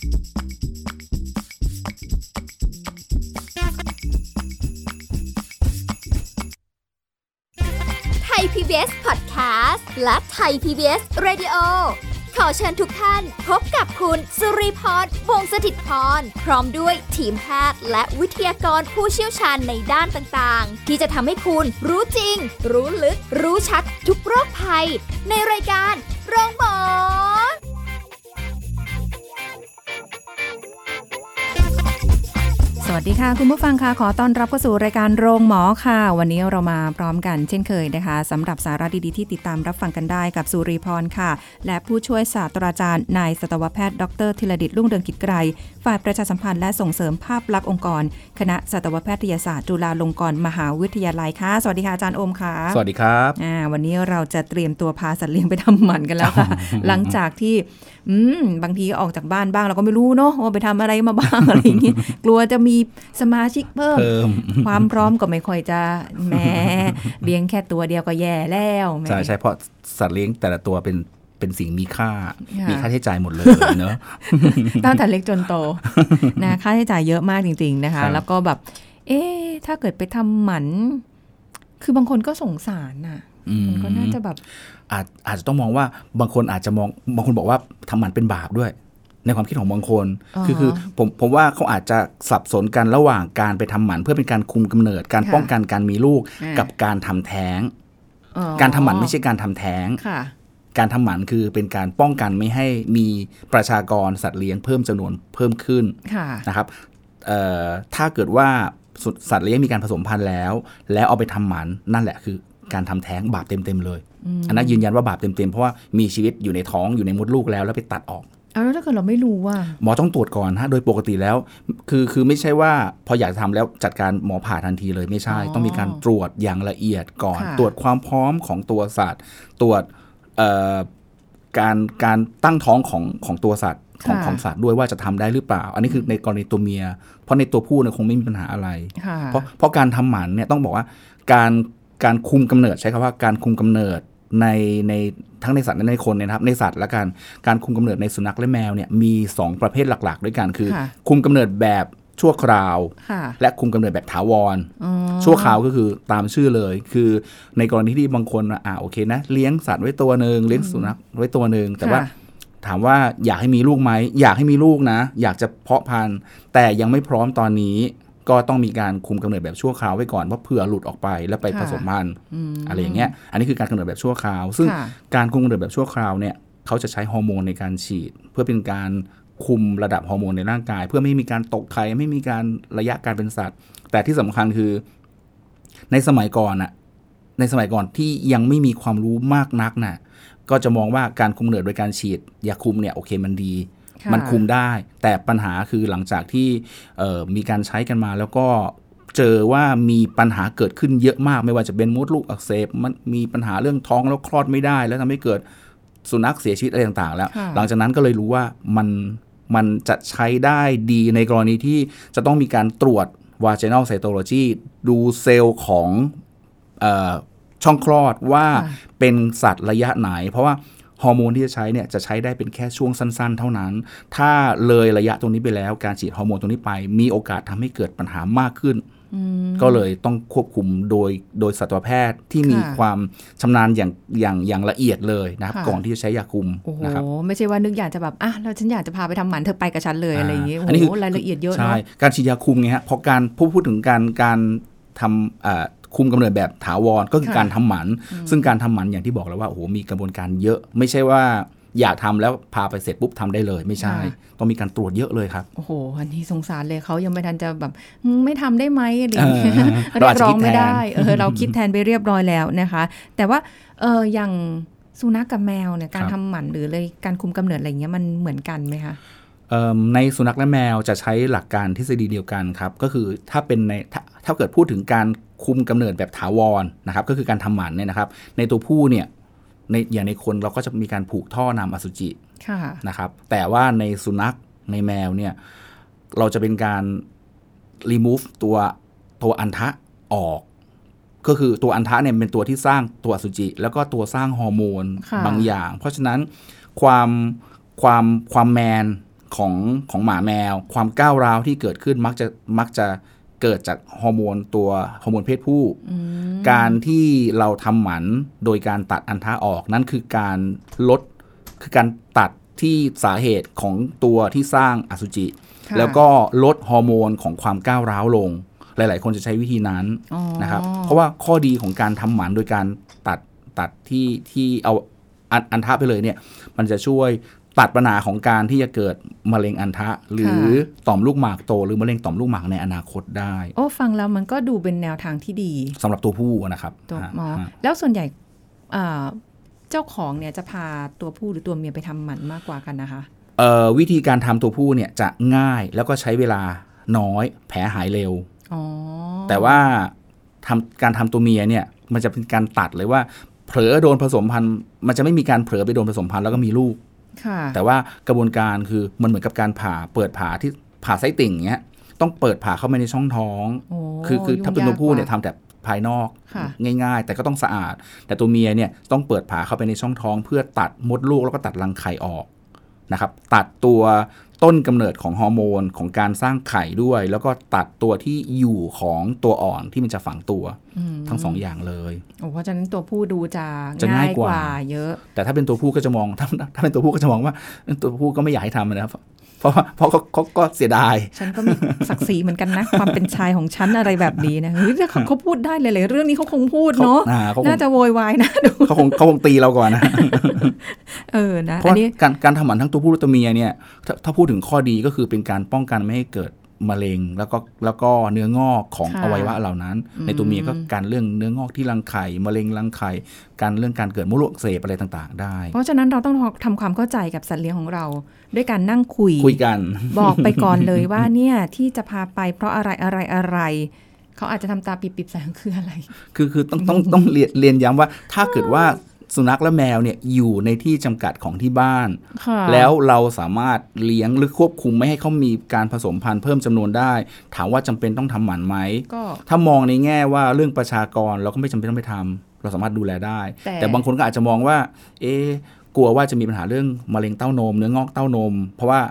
Thai PBS Podcast และ Thai PBS Radio ขอเชิญทุกท่านพบกับคุณสุริพร วงศ์สถิตพรพร้อมด้วยทีมแพทย์และวิทยากรผู้เชี่ยวชาญในด้านต่างๆที่จะทำให้คุณรู้จริงรู้ลึกรู้ชัดทุกโรคภัยในรายการโรงหมอสวัสดีค่ะคุณผู้ฟังค่ะขอต้อนรับเข้าสู่รายการโรงหมอค่ะวันนี้เรามาพร้อมกันเช่นเคยนะคะสำหรับสาระดีๆที่ติดตามรับฟังกันได้กับสุริพรค่ะและผู้ช่วยศาสตราจารย์นายสัตวแพทย์ดร.ธีรดิษฐ์รุ่งเรืองกิจไกรฝ่ายประชาสัมพันธ์และส่งเสริมภาพลักษณ์องค์กรคณะสัตวแพทยศาสตร์จุฬาลงกรณ์มหาวิทยาลัยค่ะสวัสดีค่ะอาจารย์โอมค่ะสวัสดีครับวันนี้เราจะเตรียมตัวพาสัตว์เลี้ยงไปทำหมันกันแล้วค่ะ หลังจากที่บางทีออกจากบ้านบ้างเราก็ไม่รู้เนาะว่าไปทำอะไรมาบ้าง อะไรอย่างงี้กลัวจะมีสมาชิกเพิ่ม ความพร้อมก็ไม่ค่อยจะแหม เลี้ยงแค่ตัวเดียวก็แย่แล้วใช่เพราะสัตว์เลี้ยงแต่ละตัวเป็นสิ่งมีค่า มีค่าใช้จ่ายหมดเลย เนอะ ตั้งแต่เล็กจนโตนะค่าใช้จ่ายเยอะมากจริงๆนะคะแล้วก็แบบถ้าเกิดไปทำหมันคือบางคนก็สงสารน่ะมันก็น่าจะแบบอาจจะต้องมองว่าบางคนอาจจะมองบางคนบอกว่าทำหมันเป็นบาปด้วยในความคิดของบางคนคือผมว่าเขาอาจจะสับสนกันระหว่างการไปทำหมันเพื่อเป็นการคุมกำเนิดการป้องกันการมีลูกกับการทำแท้งการทำหมันไม่ใช่การทำแท้งการทำหมันคือเป็นการป้องกันไม่ให้มีประชากรสัตว์เลี้ยงเพิ่มจำนวนเพิ่มขึ้นนะครับถ้าเกิดว่าสัตว์เลี้ยงมีการผสมพันธุ์แล้วเอาไปทำหมันนั่นแหละคือการทำแท้งบาปเต็มๆเลยอันนั้นยืนยันว่าบาปเต็มๆเพราะว่ามีชีวิตอยู่ในท้องอยู่ในมดลูกแล้วไปตัดออกแล้วถ้าเกิดเราไม่รู้ว่าหมอต้องตรวจก่อนฮะโดยปกติแล้วคือไม่ใช่ว่าพออยากทำแล้วจัดการหมอผ่าทันทีเลยไม่ใช่ต้องมีการตรวจอย่างละเอียดก่อนตรวจความพร้อมของตัวสัตว์ตรวจการตั้งท้องของตัวสัตว์ของสัตว์ด้วยว่าจะทำได้หรือเปล่าอันนี้คือในกรณีตัวเมียเพราะในตัวผู้เนี่ยคงไม่มีปัญหาอะไรเพราะการทำหมันเนี่ยต้องบอกว่าการคุมกำเนิดใช้คำว่าการคุมกำเนิดในทั้งในสัตว์และในคนนะครับในสัตว์และการคุมกำเนิดในสุนัขและแมวเนี่ยมี2ประเภทหลักๆด้วยกันคือคุมกำเนิดแบบชั่วคราวและคุมกำเนิดแบบถาวรชั่วคราวก็คือตามชื่อเลยคือในกรณีที่บางคนโอเคนะเลี้ยงสัตว์ไว้ตัวนึงเลี้ยงสุนัขไว้ตัวนึงแต่ว่าถามว่าอยากให้มีลูกไหมอยากให้มีลูกนะอยากจะเพาะพันธุ์แต่ยังไม่พร้อมตอนนี้ก็ต้องมีการคุมกำเนิดแบบชั่วคราวไว้ก่อนว่าเผื่อหลุดออกไปแล้วไปผสมพันธุ์อะไรอย่างเงี้ยอันนี้คือการกำเนิดแบบชั่วคราวซึ่งการคุมกำเนิดแบบชั่วคราวเนี่ยเขาจะใช้ฮอร์โมนในการฉีดเพื่อเป็นการคุมระดับฮอร์โมนในร่างกายเพื่อไม่มีการตกไข่ไม่มีการระยะการเป็นสัตว์แต่ที่สำคัญคือในสมัยก่อนที่ยังไม่มีความรู้มากนักน่ะก็จะมองว่าการคุมกำเนิดโดยการฉีดยาคุมเนี่ยโอเคมันดีมันคุมได้แต่ปัญหาคือหลังจากที่มีการใช้กันมาแล้วก็เจอว่ามีปัญหาเกิดขึ้นเยอะมากไม่ว่าจะเป็นมดลูกอักเสบมันมีปัญหาเรื่องท้องแล้วคลอดไม่ได้แล้วทำให้เกิดสุนัขเสียชีวิตอะไรต่างๆแล้วหลังจากนั้นก็เลยรู้ว่ามันจะใช้ได้ดีในกรณีที่จะต้องมีการตรวจ vaginal cytology ดูเซลล์ของช่องคลอดว่าเป็นสัตว์ระยะไหนเพราะว่าฮอร์โมนที่จะใช้เนี่ยจะใช้ได้เป็นแค่ช่วงสั้นๆเท่านั้นถ้าเลยระยะตรงนี้ไปแล้วการฉีดฮอร์โมนตรงนี้ไปมีโอกาสทำให้เกิดปัญหามากขึ้นก็เลยต้องควบคุมโดยสัตวแพทย์ที่มีความชำนาญอย่างละเอียดเลยนะครับก่อนที่จะใช้ยาคุมนะครับโอ้ไม่ใช่ว่านึกอยากจะแบบแล้วฉันอยากจะพาไปทำหมันเธอไปกับฉันเลยอะไรอย่างเงี้ยโอ้รายละเอียดเยอะใช่การฉีดยาคุมไงฮะพอการพูดถึงการทำคุมกำเนิดแบบถาวรก็คือการทำหมันซึ่งการทำหมันอย่างที่บอกแล้วว่าโอ้โหมีกระบวนการเยอะไม่ใช่ว่าอยากทำแล้วพาไปเสร็จปุ๊บทำได้เลยไม่ใช่ต้องมีการตรวจเยอะเลยครับโอ้โหอันนี้สงสารเลยเขายังไม่ทันจะแบบไม่ทำได้ไหมอะไรอย่างเงี้ยเราร้องไม่ได้เราคิดแทนไปเรียบร้อยแล้วนะคะแต่ว่าอย่างสุนัขกับแมวเนี่ยการทำหมันหรือเลยการคุมกำเนิดอะไรเงี้ยมันเหมือนกันไหมคะในสุนัขและแมวจะใช้หลักการทฤษฎีเดียวกันครับก็คือถ้าเป็นในถ้าเกิดพูดถึงการคุมกำเนิดแบบถาวรนะครับก็คือการทำหมันเนี่ยนะครับในตัวผู้เนี่ยในอย่างในคนเราก็จะมีการผูกท่อนำอสุจินะครับแต่ว่าในสุนัขในแมวเนี่ยเราจะเป็นการ remove ตัวอัณฑะออกก็คือตัวอัณฑะเนี่ยเป็นตัวที่สร้างตัวอสุจิแล้วก็ตัวสร้างฮอร์โมนบางอย่างเพราะฉะนั้นความแมน ของหมาแมวความก้าวร้าวที่เกิดขึ้นมักจะเกิดจากฮอร์โมนเพศผู้การที่เราทำหมันโดยการตัดอัณฑะออกนั่นคือการลดคือการตัดที่สาเหตุของตัวที่สร้างอสุจิแล้วก็ลดฮอร์โมนของความก้าวร้าวลงหลายๆคนจะใช้วิธีนั้นนะครับเพราะว่าข้อดีของการทำหมันโดยการตัดที่เอาอัณฑะไปเลยเนี่ยมันจะช่วยตัดปัญหาของการที่จะเกิดมะเร็งอัณฑะหรือต่อมลูกหมากโตหรือมะเร็งต่อมลูกหมากในอนาคตได้โอ้ฟังแล้วมันก็ดูเป็นแนวทางที่ดีสำหรับตัวผู้นะครับตัวหมอแล้วส่วนใหญ่เจ้าของเนี่ยจะพาตัวผู้หรือตัวเมียไปทำหมันมากกว่ากันนะคะวิธีการทำตัวผู้เนี่ยจะง่ายแล้วก็ใช้เวลาน้อยแผลหายเร็วแต่ว่าการทำตัวเมียเนี่ยมันจะเป็นการตัดเลยว่าเผลอโดนผสมพันธุ์มันจะไม่มีการเผลอไปโดนผสมพันธุ์แล้วก็มีลูกแต่ว่ากระบวนการคือมันเหมือนกับการเปิดผ่าที่ผ่าไส้ติ่งเงี้ยต้องเปิดผ่าเข้าไปในช่องท้องคือถ้าเป็นตัวผู้เนี่ยทำแต่ภายนอกง่ายๆแต่ก็ต้องสะอาดแต่ตัวเมียเนี่ยต้องเปิดผ่าเข้าไปในช่องท้องเพื่อตัดมดลูกแล้วก็ตัดรังไข่ออกนะครับตัดตัวต้นกำเนิดของฮอร์โมนของการสร้างไข่ด้วยแล้วก็ตัดตัวที่อยู่ของตัวอ่อนที่มันจะฝังตัวทั้งสองอย่างเลยโอ้เพราะฉะนั้นตัวผู้ดูจะง่ายกว่าเยอะแต่ถ้าเป็นตัวผู้ก็จะมองถ้าเป็นตัวผู้ก็จะมองว่าตัวผู้ก็ไม่อยากให้ทำนะครับเพราะเขาก็เสียดายฉันก็มีศักดิ์ศรีเหมือนกันนะความเป็นชายของฉันอะไรแบบนี้นะเฮ้ยเขาพูดได้เลยเรื่องนี้เขาคงพูดเนาะน่าจะโวยวายนะดูเขาคงตีเราก่อนนะนะอันนี้การทำหมันทั้งตัวผู้และตัวเมียเนี่ยถ้าพูดถึงข้อดีก็คือเป็นการป้องกันไม่ให้เกิดมะเร็งแล้วก็เนื้องอกของอวัยวะเหล่านั้นในตัวเมียก็การเรื่องเนื้องอกที่รังไข่มะเร็งรังไข่การเรื่องการเกิดมดลูกอักเสบอะไรต่างๆได้เพราะฉะนั้นเราต้องทำความเข้าใจกับสัตว์เลี้ยงของเราด้วยการนั่งคุยกันบอกไปก่อนเลยว่าเนี่ยที่จะพาไปเพราะอะไรเขาอาจจะทำตาปิบๆใส่คืออะไรคือต้องเรียนย้ำว่าถ้าเกิดว่าสุนัขและแมวเนี่ยอยู่ในที่จำกัดของที่บ้านแล้วเราสามารถเลี้ยงหรือควบคุมไม่ให้เขามีการผสมพันธุ์เพิ่มจำนวนได้ถามว่าจำเป็นต้องทำหมันไหมถ้ามองในแง่ว่าเรื่องประชากรเราก็ไม่จำเป็นต้องไปทำเราสามารถดูแลได้แต่บางคนก็อาจจะมองว่ากลัวว่าจะมีปัญหาเรื่องมะเร็งเต้านมเนื้องอกเต้านมเพราะว่า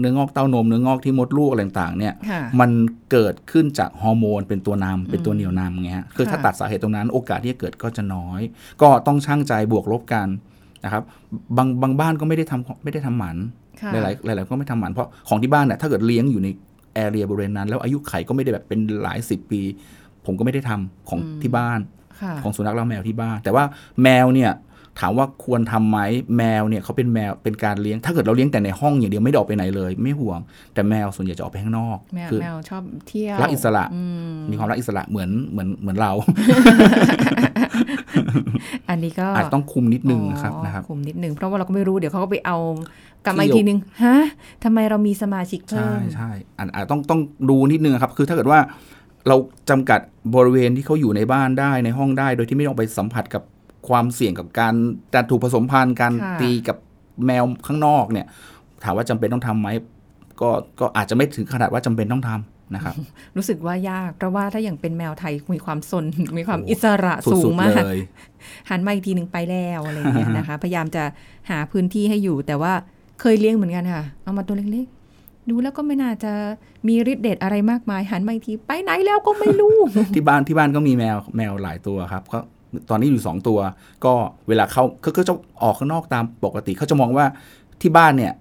เนื้องอกเต้านมเนื้องอกที่มดลูกอะไรต่างๆเนี่ยมันเกิดขึ้นจากฮอร์โมนเป็นตัวนำเป็นตัวเหนี่ยวนำไงฮะคือถ้าตัดสาเหตุตรงนั้นโอกาสที่จะเกิดก็จะน้อยก็ต้องชั่งใจบวกลบกันนะครับบางบ้านก็ไม่ได้ทำหมันหลายก็ไม่ทำหมันเพราะของที่บ้านเนี่ยถ้าเกิดเลี้ยงอยู่ในแอเรียบริเวณนั้นแล้วอายุไขก็ไม่ได้แบบเป็นหลายสิบปีผมก็ไม่ได้ทำของที่บ้านของสุนัขและแมวที่บ้านแต่ว่าแมวเนี่ยถามว่าควรทำไหมแมวเนี่ยเขาเป็นแมวเป็นการเลี้ยงถ้าเกิดเราเลี้ยงแต่ในห้องอย่างเดียวไม่ได้ออกไปไหนเลยไม่ห่วงแต่แมวส่วนใหญ่จะออกไปข้างนอกแมวชอบเที่ยวรักอิสระมีความรักอิสระเหมือนเรา อันนี้ก็อาจต้องคุมนิดนึงนะครับคุมนิดนึงเพราะว่าเราก็ไม่รู้เดี๋ยวเขาก็ไปเอากลับมาอีกทีนึงฮะทำไมเรามีสมาชิกเพิ่มใช่อาจต้องดูนิดนึงครับคือถ้าเกิดว่าเราจำกัดบริเวณที่เขาอยู่ในบ้านได้ในห้องได้โดยที่ไม่ต้องไปสัมผัสกับความเสี่ยงกับการถูกผสมพันธุ์การตีกับแมวข้างนอกเนี่ยถามว่าจำเป็นต้องทำไหมก็อาจจะไม่ถึงขนาดว่าจำเป็นต้องทำนะครับรู้สึกว่ายากเพราะว่าถ้าอย่างเป็นแมวไทยมีความสนมีความอิสระสูงมากหันมาอีกทีนึงไปแล้วอะไรอย่างเงี้ยนะคะพยายามจะหาพื้นที่ให้อยู่แต่ว่าเคยเลี้ยงเหมือนกันค่ะเอามาตัวเล็กดูแล้วก็ไม่น่าจะมีฤทธิ์เดชอะไรมากมายหันมาอีกทีไปไหนแล้วก็ไม่รู้ ที่บ้านก็มีแมวหลายตัวครับก็ตอนนี้อยู่2ตัวก็เวลาเขาจะออกข้างนอกตามปกติเขาจะมองว่าที่บ้านเนี่ย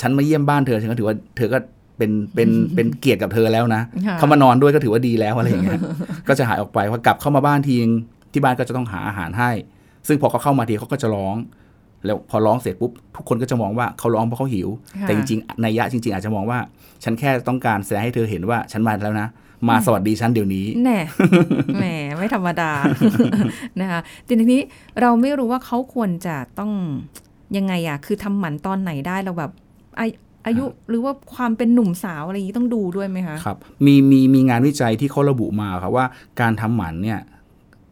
ฉันมาเยี่ยมบ้านเธอฉันก็ถือว่าเธอก็เป็นเกียรติกับเธอแล้วนะเขามานอนด้วยก็ถือว่าดีแล้วอะไรอย่างเงี้ยก็จะหายออกไปพอกลับเข้ามาบ้านทีนึงที่บ้านก็จะต้องหาอาหารให้ซึ่งพอเขาเข้ามาทีเขาก็จะร้องแล้วพอร้องเสร็จปุ๊บทุกคนก็จะมองว่าเขาร้องเพราะเขาหิวแต่จริงๆนัยยะจริงๆอาจจะมองว่าฉันแค่ต้องการแสดงให้เธอเห็นว่าฉันมาแล้วนะมาสวัสดีฉันเดี๋ยวนี้แหน่แหมไม่ธรรมดานะคะทีนี้เราไม่รู้ว่าเขาควรจะต้องยังไงอ่ะคือทำหมันตอนไหนได้เราแบบอายุหรือว่าความเป็นหนุ่มสาวอะไรอย่างนี้ต้องดูด้วยไหมคะครับมีงานวิจัยที่เขาระบุมาครับว่าการทำหมันเนี่ย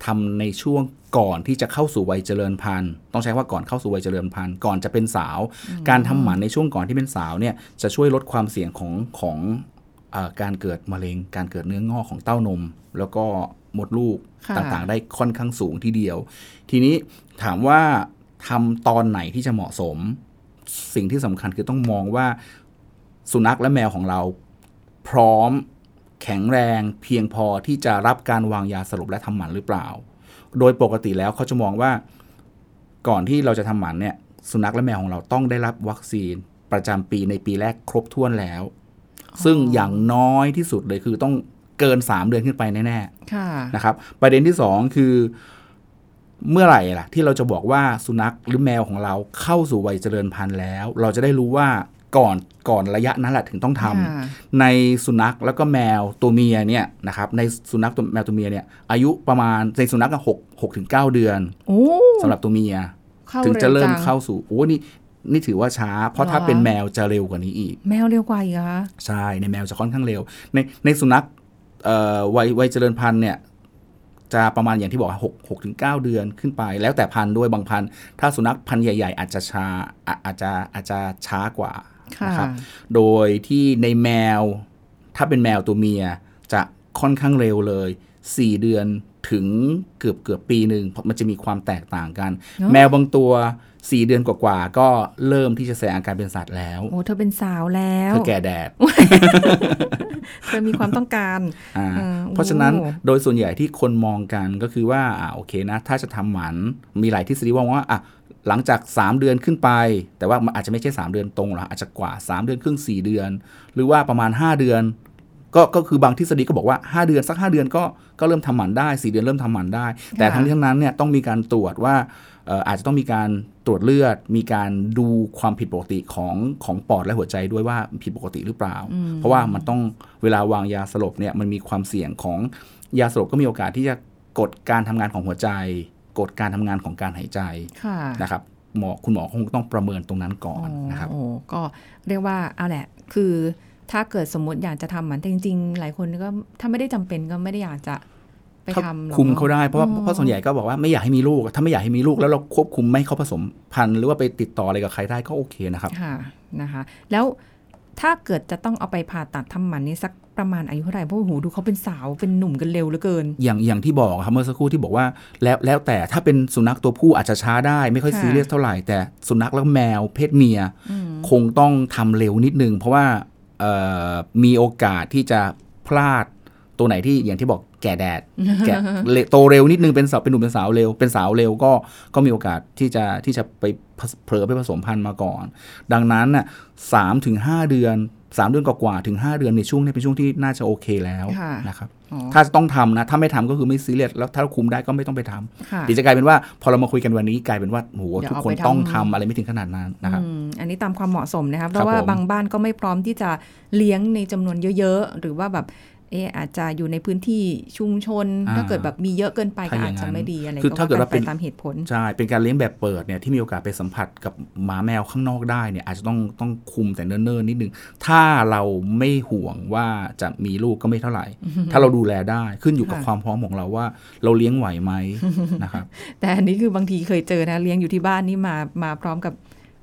ทำในช่วงก่อนที่จะเข้าสู่วัยเจริญพันธุ์ต้องใช้ว่าก่อนเข้าสู่วัยเจริญพันธุ์ก่อนจะเป็นสาวการทำหมันในช่วงก่อนที่เป็นสาวเนี่ยจะช่วยลดความเสี่ยงของการเกิดมะเร็งการเกิดเนื้องอกของเต้านมแล้วก็มดลูกต่างๆได้ค่อนข้างสูงทีเดียวทีนี้ถามว่าทำตอนไหนที่จะเหมาะสมสิ่งที่สำคัญคือต้องมองว่า สุนัขและแมวของเราพร้อมแข็งแรงเพียงพอที่จะรับการวางยาสลบและทำหมันหรือเปล่าโดยปกติแล้วเขาจะมองว่าก่อนที่เราจะทำหมันเนี่ยสุนัขและแมวของเราต้องได้รับวัคซีนประจำปีในปีแรกครบถ้วนแล้วซึ่งอย่างน้อยที่สุดเลยคือต้องเกิน3เดือนขึ้นไปแน่ๆนะครับประเด็นที่2คือเมื่อไหร่ล่ะที่เราจะบอกว่าสุนัขหรือแมวของเราเข้าสู่วัยเจริญพันธุ์แล้วเราจะได้รู้ว่าก่อนระยะนั้นแหละถึงต้องทำในสุนัขแล้วก็แมวตัวเมียเนี่ยนะครับในสุนัขตัวแมวตัวเมียเนี่ยอายุประมาณในสุนัขก็6 ถึง 9 เดือนสำหรับตัวเมียถึงจะเริ่มเข้าสู่โอ้นี่ถือว่าช้าเพราะถ้าเป็นแมวจะเร็วกว่านี้อีกแมวเร็วกว่าอีกคะใช่ในแมวจะค่อนข้างเร็วในสุนัขวัยเจริญพันธุ์เนี่ยจะประมาณอย่างที่บอก6 ถึง 9 เดือนขึ้นไปแล้วแต่พันธุ์ด้วยบางพันธุ์ถ้าสุนัขพันธุ์ใหญ่ๆอาจจะช้ากว่านะครับโดยที่ในแมวถ้าเป็นแมวตัวเมียจะค่อนข้างเร็วเลย4 เดือนถึงเกือบปีนึงเพราะมันจะมีความแตกต่างกันแมวบางตัว4 เดือนกว่าๆก็เริ่มที่จะแสดงอาการเป็นสัตว์แล้วโอ้เธอเป็นสาวแล้วเธอแก่แดด เธอมีความต้องการเพราะฉะนั้นโดยส่วนใหญ่ที่คนมองกันก็คือว่าโอเคนะถ้าจะทำหมันมีหลายทฤษฎีว่าหลังจาก3 เดือนขึ้นไปแต่ว่ามันอาจจะไม่ใช่3 เดือนตรงหรอกอาจจะกว่า3 เดือนครึ่ง4 เดือนหรือว่าประมาณ5 เดือนก็คือบางทฤษฎีก็บอกว่า5 เดือนสัก5 เดือนก็เริ่มทำหมันได้4 เดือนเริ่มทำหมันได้แต่ทั้งนี้ทั้งนั้นเนี่ยต้องมีการตรวจว่าอาจจะต้องมีการตรวจเลือดมีการดูความผิดปกติของปอดและหัวใจด้วยว่าผิดปกติหรือเปล่าเพราะว่ามันต้องเวลาวางยาสลบเนี่ยมันมีความเสี่ยงของยาสลบก็มีโอกาสที่จะกดการทำงานของหัวใจกดการทำงานของการหายใจนะครับคุณหมอคงต้องประเมินตรงนั้นก่อนนะครับก็เรียกว่าเอาแหละคือถ้าเกิดสมมติอยากจะทำมันแต่จริงๆหลายคนก็ถ้าไม่ได้จำเป็นก็ไม่ได้อยากจะไปทำคุมเขาได้เพราะส่วนใหญ่ก็บอกว่าไม่อยากให้มีลูกถ้าไม่อยากให้มีลูกแล้วเราควบคุมไม่ให้เขาผสมพันธุ์หรือว่าไปติดต่ออะไรกับใครได้ก็โอเคนะครับค่ะนะคะแล้วถ้าเกิดจะต้องเอาไปผ่าตัดทำหมันนี่สักประมาณอายุเท่าไหร่เพราะโอ้โหดูเขาเป็นสาวเป็นหนุ่มกันเร็วเหลือเกินอย่างที่บอกครับเมื่อสักครู่ที่บอกว่าแล้วแต่ถ้าเป็นสุนัขตัวผู้อาจจะช้าได้ไม่ค่อยซีเรียสเท่าไหร่แต่สุนัขแล้วแมวเพศเมียคงต้องทำเร็วนิดนึงเพราะว่ามีโอกาสที่จะพลาดตัวไหนที่อย่างที่บอกแก่แดด แก่โตเร็วนิดนึงเป็นหนุ่มเป็นสาวเร็วก็มีโอกาสที่จะไปเผลอไปผสมพันธุ์มาก่อนดังนั้นน่ะ3 เดือนกว่าๆถึง5 เดือนในช่วงนี้เป็นช่วงที่น่าจะโอเคแล้วนะครับถ้าต้องทำนะถ้าไม่ทำก็คือไม่ซีเรียสแล้วถ้าคุมได้ก็ไม่ต้องไปทำเดี๋ยวจะกลายเป็นว่าพอเรามาคุยกันวันนี้กลายเป็นว่าโหทุกคนต้องทำอะไรไม่ถึงขนาดนั้นนะครับอันนี้ตามความเหมาะสมนะครับเพราะว่าบางบ้านก็ไม่พร้อมที่จะเลี้ยงในจำนวนเยอะๆหรือว่าแบบอาจจะอยู่ในพื้นที่ชุมชนถ้าเกิดแบบมีเยอะเกินไปก็อาจจะไม่ดีอะไรก็ว่าไปตามเหตุผลใช่เป็นการเลี้ยงแบบเปิดเนี่ยที่มีโอกาสไปสัมผัสกับหมาแมวข้างนอกได้เนี่ยอาจจะต้องคุมแต่เนิ่นๆนิดนึงถ้าเราไม่ห่วงว่าจะมีลูกก็ไม่เท่าไหร่ถ้าเราดูแลได้ขึ้นอยู่กับความพร้อมของเราว่าเราเลี้ยงไหวไหมนะครับแต่อันนี้คือบางทีเคยเจอนะเลี้ยงอยู่ที่บ้านนี่มาพร้อมกับ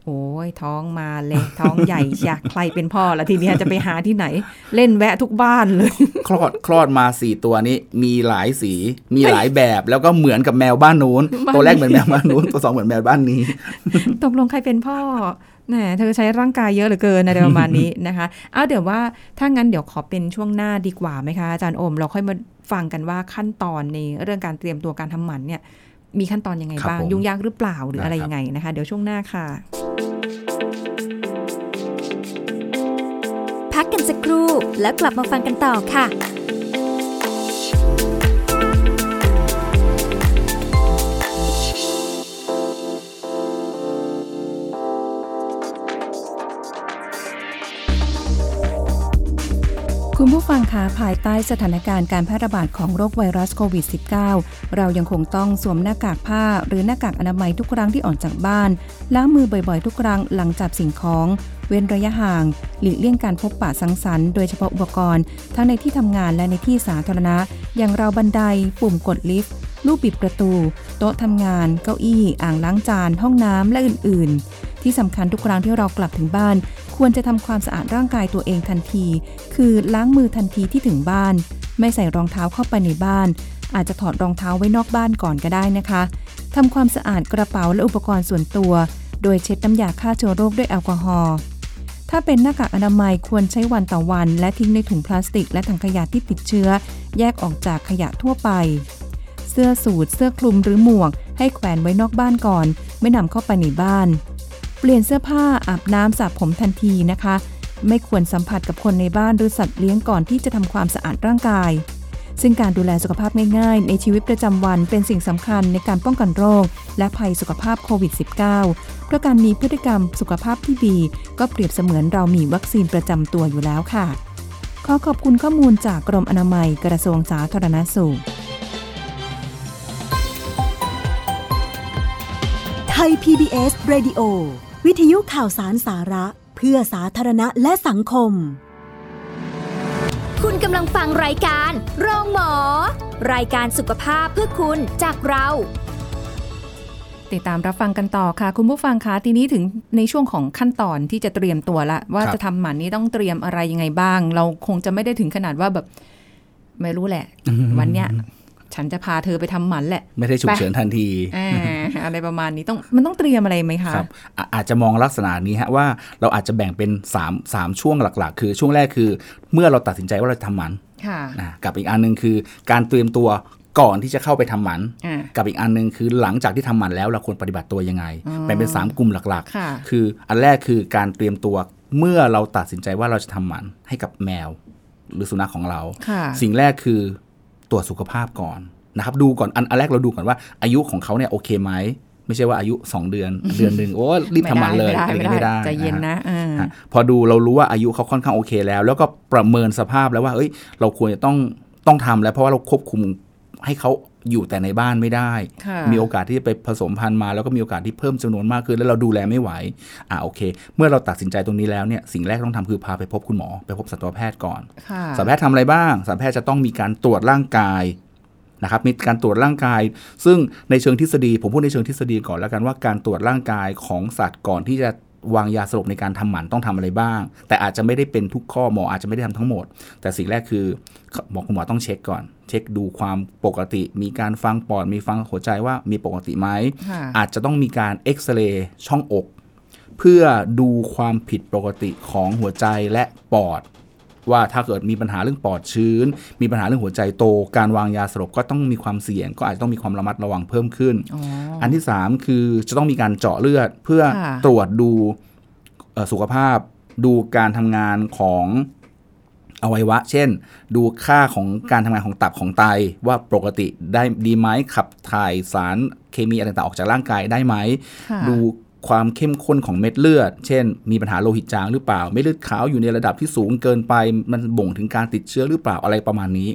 โอ้ยท้องมาเลยท้องใหญ่อยากใครเป็นพ่อแล้วทีนี้จะไปหาที่ไหนเล่นแวะทุกบ้านเลยคลอดมา4 ตัวนี้มีหลายสีมีหลายแบบแล้วก็เหมือนกับแมวบ้านนู้นตัวแรกเหมือนแมวบ้านนู้นตัว2เหมือนแมวบ้านนี้ตกลงใครเป็นพ่อแหมเธอใช้ร่างกายเยอะเหลือเกินอะไรประมาณนี้นะคะเอาเดี๋ยวว่าถ้างั้นเดี๋ยวขอเป็นช่วงหน้าดีกว่าไหมคะอาจารย์โอมเราค่อยมาฟังกันว่าขั้นตอนในเรื่องการเตรียมตัวการทำหมันเนี่ยมีขั้นตอนยังไงบ้างยุ่งยากหรือเปล่าหรืออะไรยังไงนะคะเดี๋ยวช่วงหน้าค่ะพักกันสักครู่แล้วกลับมาฟังกันต่อค่ะคุณผู้ฟังคะภายใต้สถานการณ์การแพร่ระบาดของโรคไวรัสโควิด -19 เรายังคงต้องสวมหน้ากากผ้าหรือหน้ากากอนามัยทุกครั้งที่ออกจากบ้านล้างมือบ่อยๆทุกครั้งหลังจับสิ่งของเว้นระยะห่างหลีกเลี่ยงการพบปะสังสรรค์โดยเฉพาะอุปกรณ์ทั้งในที่ทำงานและในที่สาธารณะอย่างราวบันไดปุ่มกดลิฟต์ลูกบิดประตูโต๊ะทำงานเก้าอี้อ่างล้างจานห้องน้ำและอื่นๆที่สำคัญทุกครั้งที่เรากลับถึงบ้านควรจะทำความสะอาดร่างกายตัวเองทันทีคือล้างมือทันทีที่ถึงบ้านไม่ใส่รองเท้าเข้าไปในบ้านอาจจะถอดรองเท้าไว้นอกบ้านก่อนก็ได้นะคะทำความสะอาดกระเป๋าและอุปกรณ์ส่วนตัวโดยเช็ดน้ำยาฆ่าเชื้อโรคด้วยแอลกอฮอล์ ถ้าเป็นหน้ากากอนามัยควรใช้วันต่อวันและทิ้งในถุงพลาสติกและถังขยะที่ติดเชื้อแยกออกจากขยะทั่วไปเสื้อสูทเสื้อคลุมหรือหมวกให้แขวนไว้นอกบ้านก่อนไม่นำเข้าไปในบ้านเปลี่ยนเสื้อผ้าอาบน้ำสระผมทันทีนะคะไม่ควรสัมผัสกับคนในบ้านหรือสัตว์เลี้ยงก่อนที่จะทำความสะอาดร่างกายซึ่งการดูแลสุขภาพง่ายๆในชีวิตประจำวันเป็นสิ่งสำคัญในการป้องกันโรคและภัยสุขภาพโควิด -19 เพราะการมีพฤติกรรมสุขภาพที่ดีก็เปรียบเสมือนเรามีวัคซีนประจำตัวอยู่แล้วค่ะขอขอบคุณข้อมูลจากกรมอนามัยกระทรวงสาธารณสุขไทย PBS Radio วิทยุข่าวสารสาระเพื่อสาธารณะและสังคมคุณกำลังฟังรายการโรงหมอรายการสุขภาพเพื่อคุณจากเราติดตามรับฟังกันต่อค่ะคุณผู้ฟังคะทีนี้ถึงในช่วงของขั้นตอนที่จะเตรียมตัวละว่าจะทำหมันนี้ต้องเตรียมอะไรยังไงบ้างเราคงจะไม่ได้ถึงขนาดว่าแบบไม่รู้แหละ วันเนี้ยฉันจะพาเธอไปทำหมันแหละไม่ได้ฉุกเฉินทันที อะไรประมาณนี้ต้องมันต้องเตรียมอะไรไหมคะครับอาจจะมองลักษณะนี้ฮะว่าเราอาจจะแบ่งเป็น3ช่วงหลักๆคือช่วงแรกคือเมื่อเราตัดสินใจว่าเราจะทำหมันกับอีกอันนึงคือการเตรียมตัวก่อนที่จะเข้าไปทำหมันกับอีกอันนึงคือหลังจากที่ทำหมันแล้วเราควรปฏิบัติตัวยังไงแบ่งเป็น3กลุ่มหลักๆคืออันแรกคือการเตรียมตัวเมื่อเราตัดสินใจว่าเราจะทำหมันให้กับแมวหรือสุนัขของเราสิ่งแรกคือตรวจสุขภาพก่อนนะครับดูก่อนอันแรกเราดูก่อนว่าอายุของเขาเนี่ยโอเคไหมไม่ใช่ว่าอายุ2เดือนเดือนนึงโอ้รีบทำหมันเลยไม่ได้ใจเย็นนะพอดูเรารู้ว่าอายุเขาค่อนข้างโอเคแล้วแล้วก็ประเมินสภาพแล้วว่าเอ้ยเราควรจะต้องทำแล้วเพราะว่าเราควบคุมให้เขาอยู่แต่ในบ้านไม่ได้มีโอกาสที่จะไปผสมพันธุ์มาแล้วก็มีโอกาสที่เพิ่มจำนวนมากขึ้นแล้วเราดูแลไม่ไหวโอเคเมื่อเราตัดสินใจตรงนี้แล้วเนี่ยสิ่งแรกต้องทำคือพาไปพบคุณหมอไปพบสัตวแพทย์ก่อนสัตวแพทย์ทำอะไรบ้างสัตวแพทย์จะต้องมีการตรวจร่างกายนะครับมีการตรวจร่างกายซึ่งในเชิงทฤษฎีผมพูดในเชิงทฤษฎีก่อนแล้วกันว่าการตรวจร่างกายของสัตว์ก่อนที่จะวางยาสลบในการทำหมันต้องทำอะไรบ้างแต่อาจจะไม่ได้เป็นทุกข้อหมออาจจะไม่ได้ทำทั้งหมดแต่สิ่งแรกคือคุณหมอต้องเช็คก่อนเช็คดูความปกติมีการฟังปอดมีฟังหัวใจว่ามีปกติไหมอาจจะต้องมีการเอ็กซเรย์ช่องอกเพื่อดูความผิดปกติของหัวใจและปอดว่าถ้าเกิดมีปัญหาเรื่องปอดชื้นมีปัญหาเรื่องหัวใจโตการวางยาสลบก็ต้องมีความเสี่ยงก็อาจจะต้องมีความระมัดระวังเพิ่มขึ้น อันที่3คือจะต้องมีการเจาะเลือดเพื่อตรวจดูสุขภาพดูการทำงานของอวัยวะเช่นดูค่าของการทำงานของตับของไตว่าปกติได้ดีไหมขับถ่ายสารเคมีอะไรต่างๆออกจากร่างกายได้ไหมดูความเข้มข้นของเม็ดเลือดเช่นมีปัญหาโลหิตจางหรือเปล่าเม็ดเลือดขาวอยู่ในระดับที่สูงเกินไปมันบ่งถึงการติดเชื้อหรือเปล่าอะไรประมาณนี้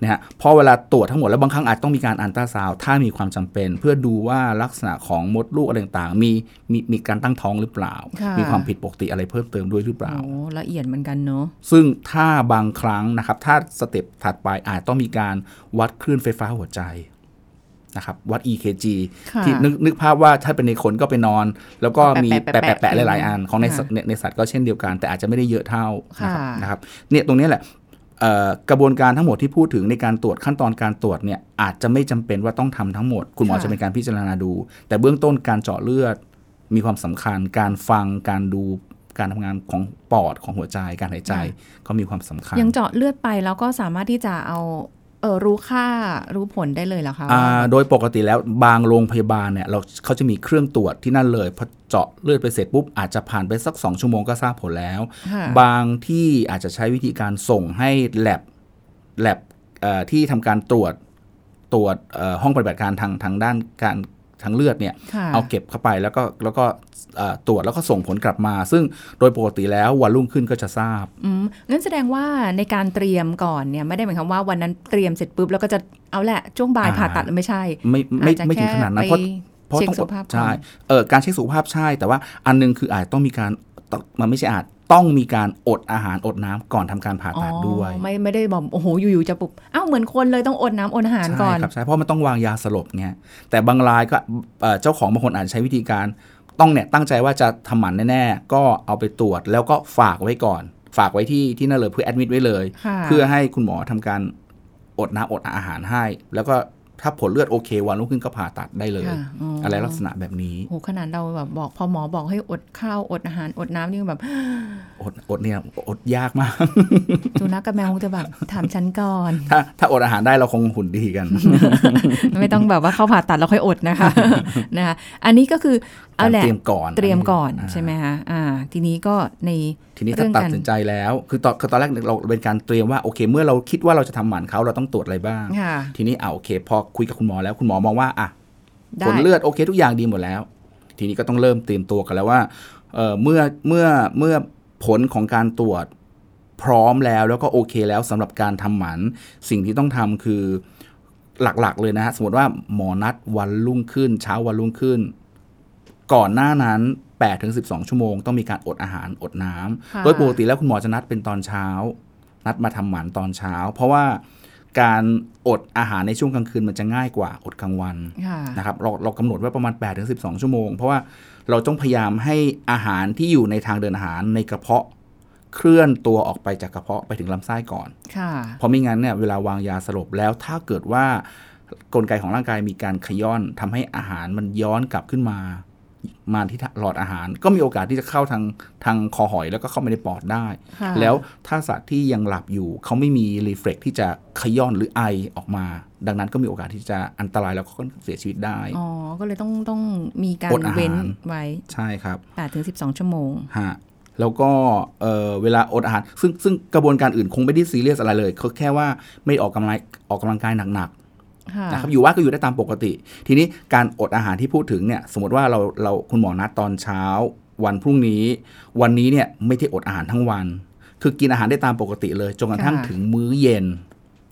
นะฮะพอเวลาตรวจทั้งหมดแล้วบางครั้งอาจต้องมีการอัลตราซาวด์ถ้ามีความจำเป็นเพื่อดูว่าลักษณะของมดลูกอะไรต่างๆมีการตั้งท้องหรือเปล่ามีความผิดปกติอะไรเพิ่มเติมด้วยหรือเปล่าโอ้ละเอียดเหมือนกันเนาะซึ่งถ้าบางครั้งนะครับถ้าสเต็ปถัดไปอาจต้องมีการวัดคลื่นไฟฟ้าหัวใจนะครับวัด EKG ที่นึกภาพว่าถ้าเป็นในคนก็ไปนอนแล้วก็มีแปะหลายๆอันของในสัตว์ก็เช่นเดียวกันแต่อาจจะไม่ได้เยอะเท่านะครับเนี่ยตรงนี้แหละกระบวนการทั้งหมดที่พูดถึงในการตรวจขั้นตอนการตรวจเนี่ยอาจจะไม่จำเป็นว่าต้องทำทั้งหมดคุณหมอจะเป็นการพิจารณาดูแต่เบื้องต้นการเจาะเลือดมีความสำคัญการฟังการดูการทำงานของปอดของหัวใจการหายใจก็มีความสำคัญยังเจาะเลือดไปแล้วก็สามารถที่จะเอารู้ค่ารู้ผลได้เลยเหรอคะโดยปกติแล้วบางโรงพยาบาลเนี่ยเขาจะมีเครื่องตรวจที่นั่นเลยพอเจาะเลือดไปเสร็จปุ๊บอาจจะผ่านไปสัก2ชั่วโมงก็ทราบผลแล้วบางที่อาจจะใช้วิธีการส่งให้แลบที่ทำการตรวจห้องปฏิบัติการทางด้านการทางเลือดเนี่ยเอาเก็บเข้าไปแล้วก็ตรวจแล้วก็ส่งผลกลับมาซึ่งโดยปกติแล้ววันรุ่งขึ้นก็จะทราบงั้นแสดงว่าในการเตรียมก่อนเนี่ยไม่ได้หมายความว่าวันนั้นเตรียมเสร็จปุ๊บแล้วก็จะเอาแหละช่วงบ่ายผ่าตัดไม่ใช่ไม่ถึงขนาดนั้นเพราะต้องใช่การเช็คสุขภาพใช่แต่ว่าอันนึงคืออาจต้องมีการมันไม่ใช่อาจต้องมีการอดอาหารอดน้ำก่อนทำการผ่าตัดด้วยไม่ได้บอกโอ้โหอยู่ๆจะปุ๊บอ้าวเหมือนคนเลยต้องอดน้ำอดอาหารก่อนใช่ครับใช่เพราะมันต้องวางยาสลบไงแต่บางรายก็เจ้าของบางคนอาจใช้วิธีการต้องเนี่ยตั้งใจว่าจะทำหมันแน่ๆก็เอาไปตรวจแล้วก็ฝากไว้ก่อนฝากไว้ที่นั่นเลยเพื่อแอดมิดไว้เลยเพื่อให้คุณหมอทำการอดน้ำอดอาหารให้แล้วก็ ถ้าผลเลือดโอเควันรุ่งขึ้นก็ผ่าตัดได้เลย อะไรลักษณะแบบนี้โอ้ขนาดเราแบบบอกพอหมอบอกให้อดข้าวอดอาหารอดน้ำนี่แบบอดเนี่ยอดยากมากสุนัขกับแมวคงจะแบบถามฉันก่อนถ้าอดอาหารได้เราคงหุ่นดีกัน ไม่ต้องแบบว่าเข้าผ่าตัดเราค่อยอดนะคะ นะคะอันนี้ก็คือเอาแหละเตรียมก่อนใช่ไหมคะทีนี้ก็ในทีนี้ถ้าตัดสินใจแล้วคือตอนแรกเราเป็นการเตรียมว่าโอเคเมื่อเราคิดว่าเราจะทำหมันเขาเราต้องตรวจอะไรบ้างทีนี้โอเคพอคุยกับคุณหมอแล้วคุณหมอมองว่าอ่ะผลเลือดโอเคทุกอย่างดีหมดแล้วทีนี้ก็ต้องเริ่มเตรียมตัวกันแล้วว่าเมื่อผลของการตรวจพร้อมแล้วก็โอเคแล้วสำหรับการทำหมันสิ่งที่ต้องทำคือหลักๆเลยนะฮะสมมติว่าหมอนัดวันรุ่งขึ้นเช้าวันรุ่งขึ้นก่อนหน้านั้น 8-12 ชั่วโมงต้องมีการอดอาหารอดน้ำโดยปกติแล้วคุณหมอจะนัดเป็นตอนเช้านัดมาทำหมันตอนเช้าเพราะว่าการอดอาหารในช่วงกลางคืนมันจะง่ายกว่าอดกลางวันนะครับเรากำหนดไว้ประมาณ 8-12 ชั่วโมงเพราะว่าเราต้องพยายามให้อาหารที่อยู่ในทางเดินอาหารในกระเพาะเคลื่อนตัวออกไปจากกระเพาะไปถึงลำไส้ก่อนเพราะไม่งั้นเนี่ยเวลาวางยาสลบแล้วถ้าเกิดว่ากลไกของร่างกายมีการขย้อนทำให้อาหารมันย้อนกลับขึ้นมาที่หลอดอาหารก็มีโอกาสที่จะเข้าทางคอหอยแล้วก็เข้าไปในปอดได้แล้วถ้าสัตว์ที่ยังหลับอยู่เขาไม่มีรีเฟล็กที่จะขย้อนหรือไอออกมาดังนั้นก็มีโอกาสที่จะอันตรายแล้วก็เสียชีวิตได้อ๋อก็เลยต้องมีการเว้นไว้ใช่ครับ8-12 ชั่วโมงฮะแล้วก็เวลาอดอาหารซึ่งกระบวนการอื่นคงไม่ได้ซีเรียสอะไรเลยเขาแค่ว่าไม่ออกกำลังกายหนักนะครับอยู่ว่าก็อยู่ได้ตามปกติทีนี้การอดอาหารที่พูดถึงเนี่ยสมมติว่าเราคุณหมอนัดตอนเช้าวันพรุ่งนี้วันนี้เนี่ยไม่ได้อดอาหารทั้งวันคือกินอาหารได้ตามปกติเลยจนกระทั่งถึงมื้อเย็น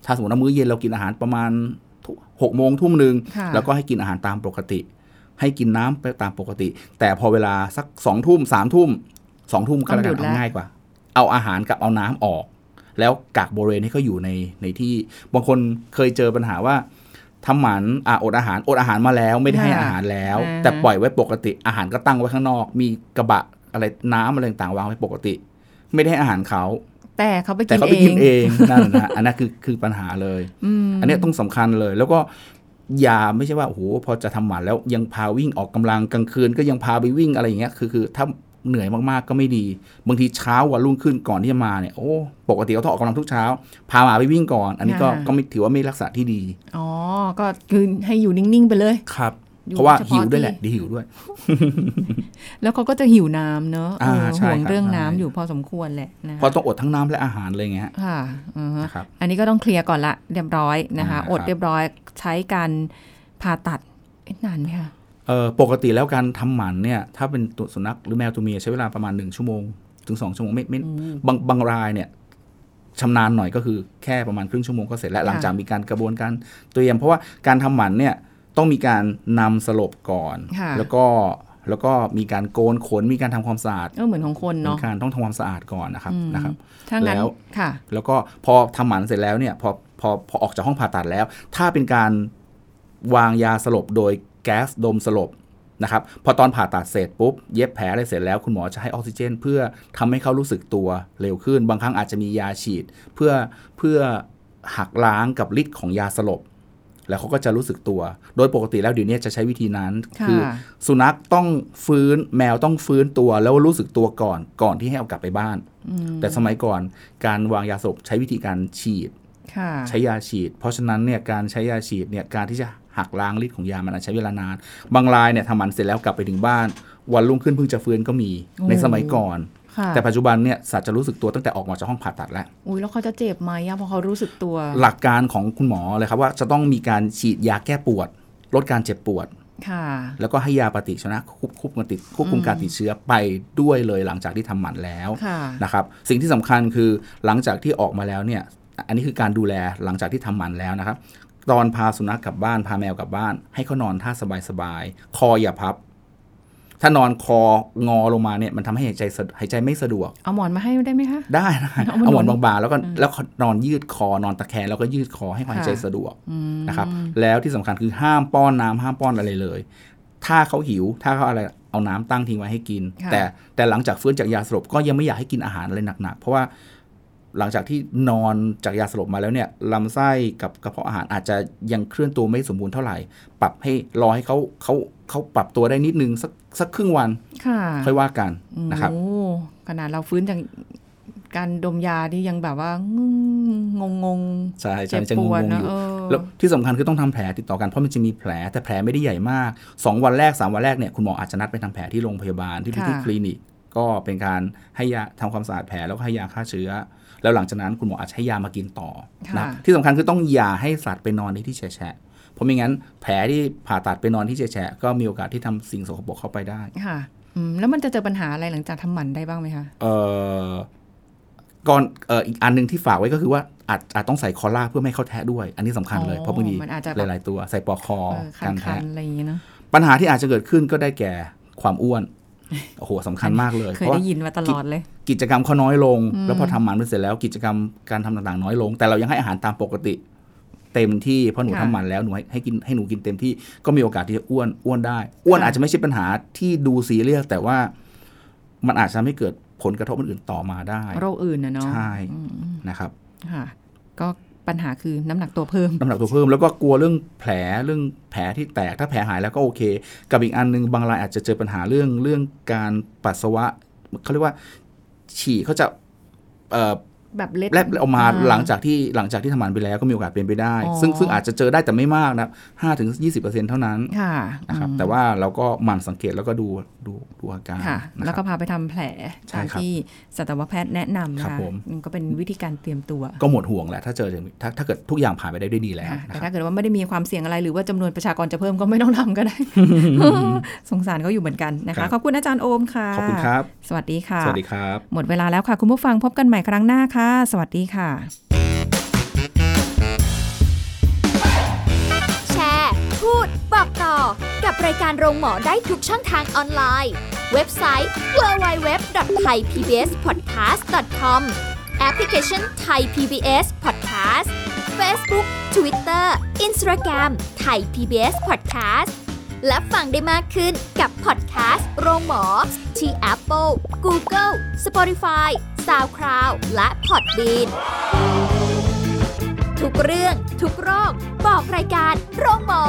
ถ้าสมมติว่ามื้อเย็นเรากินอาหารประมาณ 18:00 น. แล้วก็ให้กินอาหารตามปกติให้กินน้ำไปตามปกติแต่พอเวลาสัก 2:00 น. 3:00 น. 2:00 น. ก็แล้วกันง่ายกว่าเอาอาหารกับเอาน้ำออกแล้วกักบริเวณให้เขาอยู่ในที่บางคนเคยเจอปัญหาว่าทำหมันอดอาหารมาแล้วไม่ได้ให้อาหารแล้วแต่ปล่อยไว้ปกติอาหารก็ตั้งไว้ข้างนอกมีกระบะอะไรน้ำอะไรต่างๆวางไว้ปกติไม่ได้ให้อาหารเขาแต่เขาไปกินเองนั่นนะอันนั้นคือปัญหาเลยอันนี้ต้องสำคัญเลยแล้วก็ยาไม่ใช่ว่าโอ้โหพอจะทำหมันแล้วยังพาวิ่งออกกำลังกลางคืนก็ยังพาไปวิ่งอะไรอย่างเงี้ยคือถ้าเหนื่อยมากๆก็ไม่ดีบางทีเช้าวันรุ่งขึ้นก่อนที่จะมาเนี่ยโอ้ปกติเขาต้องออกกำลังทุกเช้าพาหมาไปวิ่งก่อนอันนี้ก็ไม่ถือว่าไม่รักษาที่ดีอ๋อก็คือให้อยู่นิ่งๆไปเลยครับเพราะว่าหิวด้วยแหละดีหิวด้วย แล้วเขาก็จะหิวน้ำเนอะห่วงเรื่องน้ำอยู่พอสมควรแหละนะพอต้องอดทั้งน้ำและอาหารเลยไงฮะค่ะอันนี้ก็ต้องเคลียร์ก่อนละเรียบร้อยนะคะอดเรียบร้อยใช้การผ่าตัดนานไหมคะปกติแล้วการทำหมันเนี่ยถ้าเป็นตัวสุนัขหรือแมวตัวเมียใช้เวลาประมาณ1-2 ชั่วโมงไม่บางรายเนี่ยชำนาญหน่อยก็คือแค่ประมาณครึ่งชั่วโมงก็เสร็จและหลังจากมีการกระบวนการเตรียมเพราะว่าการทำหมันเนี่ยต้องมีการนำสลบก่อนแล้วก็มีการโกนขนมีการทำความสะอาดเหมือนของคนเนาะการต้องทำความสะอาดก่อนนะครับแล้วแล้วก็พอทำหมันเสร็จแล้วเนี่ยพอออกจากห้องผ่าตัดแล้วถ้าเป็นการวางยาสลบโดยแก๊สดมสลบนะครับพอตอนผ่าตัดเสร็จปุ๊บเย็บแผลอะไรเสร็จแล้วคุณหมอจะให้ออกซิเจนเพื่อทำให้เขารู้สึกตัวเร็วขึ้นบางครั้งอาจจะมียาฉีดเพื่อหักล้างกับฤทธิ์ของยาสลบแล้วเขาก็จะรู้สึกตัวโดยปกติแล้วเดี๋ยวนี้จะใช้วิธีนั้นคือสุนัขต้องฟื้นแมวต้องฟื้นตัวแล้วรู้สึกตัวก่อนที่ให้เอากลับไปบ้านแต่สมัยก่อนการวางยาสลบใช้วิธีการฉีดใช้ยาฉีดเพราะฉะนั้นเนี่ยการใช้ยาฉีดเนี่ยการที่จะหักล้างฤทธิ์ของยามันใช้เวลานานบางรายเนี่ยทำหมันเสร็จแล้วกลับไปถึงบ้านวันรุ่งขึ้นเพิ่งจะฟื้นก็มีในสมัยก่อนแต่ปัจจุบันเนี่ยสัตว์จะรู้สึกตัวตั้งแต่ออกมาจากห้องผ่าตัดแล้วอุ้ยแล้วเขาจะเจ็บไหมเพราะเขารู้สึกตัวหลักการของคุณหมอเลยครับว่าจะต้องมีการฉีดยาแก้ปวดลดการเจ็บปวดแล้วก็ให้ยาปฏิชีวนะควบคุมการติดเชื้อไปด้วยเลยหลังจากที่ทำหมันแล้วนะครับสิ่งที่สำคัญคือหลังจากที่ออกมาแล้วเนี่ยอันนี้คือการดูแลหลังจากที่ทำหมันแล้วนะครับตอนพาสุนัขกลับบ้านพาแมวกลับบ้านให้เขานอนท่าสบายๆคออย่าพับถ้านอนคองอลงมาเนี่ยมันทำให้หายใจไม่สะดวกเอาหมอนมาให้ได้ไหมคะได้เอาหมอนบางๆแล้วนอนยืดคอนอนตะแคงแล้วก็ยืดคอให้หายใจสะดวกนะครับแล้วที่สำคัญคือห้ามป้อนน้ำห้ามป้อนอะไรเลยถ้าเขาหิวถ้าเขาอะไรเอาน้ำตั้งทิ้งไว้ให้กินแต่หลังจากฟื้นจากยาสลบก็ยังไม่อยากให้กินอาหารอะไรหนักๆเพราะว่า หลังจากที่นอนจากยาสลบมาแล้วเนี่ยลำไส้กับกระเพาะอาหารอาจจะยังเคลื่อนตัวไม่สมบูรณ์เท่าไหร่ปรับให้รอให้เขาปรับตัวได้นิดนึงสักครึ่งวันค่อยว่ากันนะครับขนาดเราฟื้นจากการดมยาที่ยังแบบว่างงๆใช่ใช่จะงงๆอยู่แล้วที่สำคัญคือต้องทำแผลติดต่อกันเพราะมันจะมีแผลแต่แผลไม่ได้ใหญ่มาก2วันแรก3วันแรกเนี่ยคุณหมออาจจะนัดไปทำแผลที่โรงพยาบาลที่คลินิกก็เป็นการให้ยาทำความสะอาดแผลแล้วก็ให้ยาฆ่าเชื้อแล้วหลังจากนั้นคุณหมออาจจะให้ยามากินต่อนะที่สำคัญคือต้องอย่าให้สัตว์ไปนอนในที่แฉะเพราะไม่งั้นแผลที่ผ่าตัดไปนอนที่แฉะก็มีโอกาสที่ทำสิ่งสกปรกเข้าไปได้ค่ะแล้วมันจะเจอปัญหาอะไรหลังจากทำหมันได้บ้างไหมคะก่อนอีกอันนึงที่ฝากไว้ก็คือว่าอาจต้องใส่คอล่าเพื่อไม่ให้เขาแทะด้วยอันนี้สำคัญเลยเพราะบางทีหลายๆตัวใส่ปลอกคอการแทะอะไรอย่างนี้เนาะปัญหาที่อาจจะเกิดขึ้นก็ได้แก่ความอ้วนโอ้โหสำคัญมากเลยเคยได้ยินมาตลอดเลยกิจกรรมเขาน้อยลงแล้วพอทำหมันไปเสร็จแล้วกิจกรรมการทำต่างๆน้อยลงแต่เรายังให้อาหารตามปกติเต็มที่เพราะหนูทำหมันแล้วหนูให้หนูกินเต็มที่ก็มีโอกาสที่จะอ้วนได้อ้วนอาจจะไม่ใช่ปัญหาที่ดูซีเรียสแต่ว่ามันอาจจะไม่เกิดผลกระทบอื่นต่อมาได้โรคอื่นนะเนาะใช่นะครับค่ะก็ปัญหาคือน้ำหนักตัวเพิ่มแล้วก็กลัวเรื่องแผลที่แตกถ้าแผลหายแล้วก็โอเคกับอีกอันนึงบางรายอาจจะเจอปัญหาเรื่องการปัสสาวะเขาเรียกว่าฉี่เขาจะแบบเล็ดออกมาหลังจากที่ทำหมันไปแล้วก็มีโอกาสเป็นไปได้ซึ่งอาจจะเจอได้แต่ไม่มากนะ 5-20% เท่านั้นนะครับแต่ว่าเราก็หมั่นสังเกตแล้วก็ดูอาการแล้วก็พาไปทำแผลตามที่สัตวแพทย์แนะนำนะคะก็เป็นวิธีการเตรียมตัวก็หมดห่วงแหละถ้าเกิดทุกอย่างผ่านไปได้ด้วยดีแล้วแต่ถ้าเกิดว่าไม่ได้มีความเสี่ยงอะไรหรือว่าจำนวนประชากรจะเพิ่มก็ไม่ต้องทำก็ได้สงสารเขาอยู่เหมือนกันนะคะขอบคุณอาจารย์โอมค่ะขอบคุณครับสวัสดีค่ะสวัสดีครับหมดเวลาแล้วค่ะคุณผู้ฟังพบกันใหม่ครั้งหน้าค่ะสวัสดีค่ะแชร์พูดบอกต่อกับรายการโรงหมอได้ทุกช่องทางออนไลน์เว็บไซต์ www.thaipbspodcast.com แอปพลิเคชัน Thai PBS Podcast Facebook Twitter Instagram Thai PBS Podcast และฟังได้มากขึ้นกับพอดแคสต์โรงหมอที่ Apple Google Spotify SoundCloud และ Podbean ทุกเรื่องทุกโรคบอกรายการโรงหมอ